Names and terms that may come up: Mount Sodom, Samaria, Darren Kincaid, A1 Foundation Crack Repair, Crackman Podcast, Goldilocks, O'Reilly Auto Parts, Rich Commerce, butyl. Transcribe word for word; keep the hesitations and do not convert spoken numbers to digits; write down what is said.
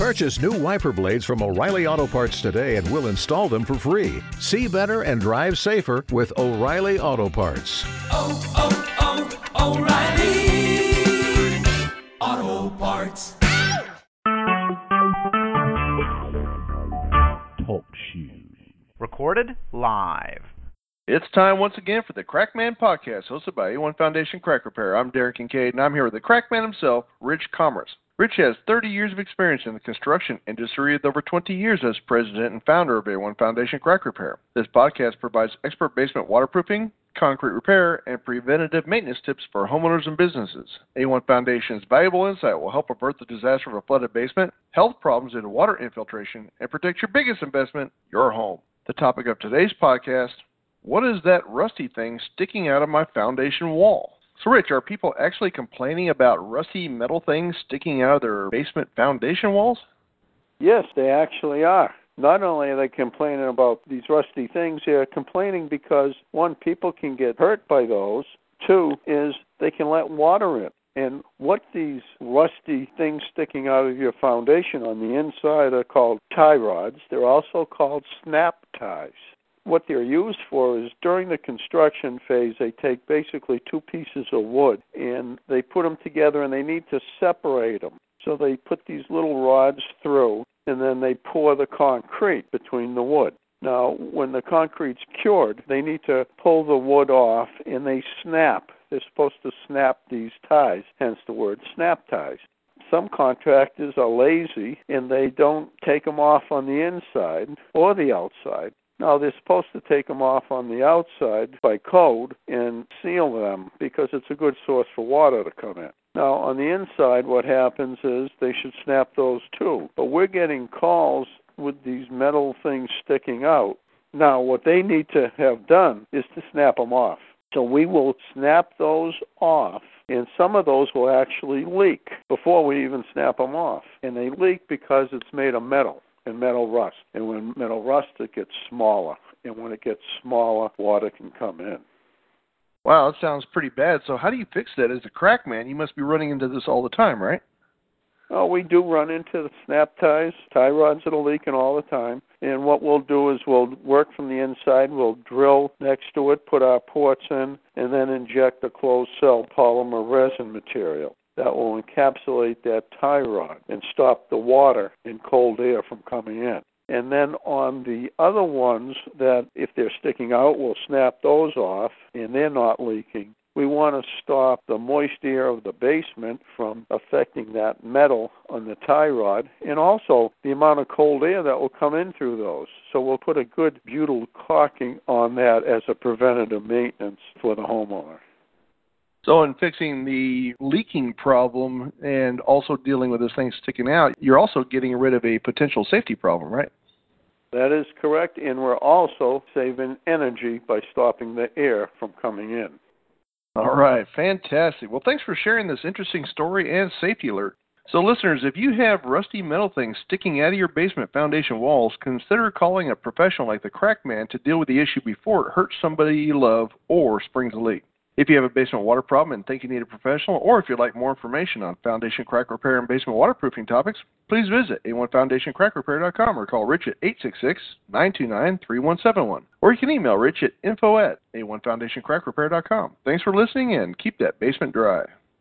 Purchase new wiper blades from O'Reilly Auto Parts today and we'll install them for free. See better and drive safer with O'Reilly Auto Parts. Oh, oh, oh, O'Reilly Auto Parts. Talk shoes. Recorded live. It's time once again for the Crackman Podcast, hosted by A one Foundation Crack Repair. I'm Darren Kincaid, and I'm here with the Crackman himself, Rich Commerce. Rich has thirty years of experience in the construction industry with over twenty years as president and founder of A one Foundation Crack Repair. This podcast provides expert basement waterproofing, concrete repair, and preventative maintenance tips for homeowners and businesses. A one Foundation's valuable insight will help avert the disaster of a flooded basement, health problems due to water infiltration, and protect your biggest investment, your home. The topic of today's podcast: what is that rusty thing sticking out of my foundation wall? So, Rich, are people actually complaining about rusty metal things sticking out of their basement foundation walls? Yes, they actually are. Not only are they complaining about these rusty things, they're complaining because, one, people can get hurt by those. Two is they can let water in. And what these rusty things sticking out of your foundation on the inside are called tie rods. They're also called snap ties. What they're used for is during the construction phase, they take basically two pieces of wood and they put them together and they need to separate them. So they put these little rods through and then they pour the concrete between the wood. Now, when the concrete's cured, they need to pull the wood off and they snap. They're supposed to snap these ties, hence the word snap ties. Some contractors are lazy and they don't take them off on the inside or the outside. Now, they're supposed to take them off on the outside by code and seal them because it's a good source for water to come in. Now, on the inside, what happens is they should snap those too. But we're getting calls with these metal things sticking out. Now, what they need to have done is to snap them off. So we will snap those off, and some of those will actually leak before we even snap them off. And they leak because it's made of metal. And metal rust. And when metal rust, it gets smaller. And when it gets smaller, water can come in. Wow, that sounds pretty bad. So how do you fix that? As a Crackman, you must be running into this all the time, right? Oh, we do run into the snap ties, tie rods that are leaking all the time. And what we'll do is we'll work from the inside. We'll drill next to it, put our ports in, and then inject the closed-cell polymer resin material that will encapsulate that tie rod and stop the water and cold air from coming in. And then on the other ones that, if they're sticking out, we'll snap those off and they're not leaking. We want to stop the moist air of the basement from affecting that metal on the tie rod and also the amount of cold air that will come in through those. So we'll put a good butyl caulking on that as a preventative maintenance for the homeowner. So in fixing the leaking problem and also dealing with this thing sticking out, you're also getting rid of a potential safety problem, right? That is correct, and we're also saving energy by stopping the air from coming in. All right, fantastic. Well, thanks for sharing this interesting story and safety alert. So listeners, if you have rusty metal things sticking out of your basement foundation walls, consider calling a professional like the Crackman to deal with the issue before it hurts somebody you love or springs a leak. If you have a basement water problem and think you need a professional, or if you'd like more information on foundation crack repair and basement waterproofing topics, please visit a one foundation crack repair dot com or call Rich at eight six six, nine two nine, three one seven one. Or you can email Rich at info at a one foundation crack repair dot com. Thanks for listening and keep that basement dry.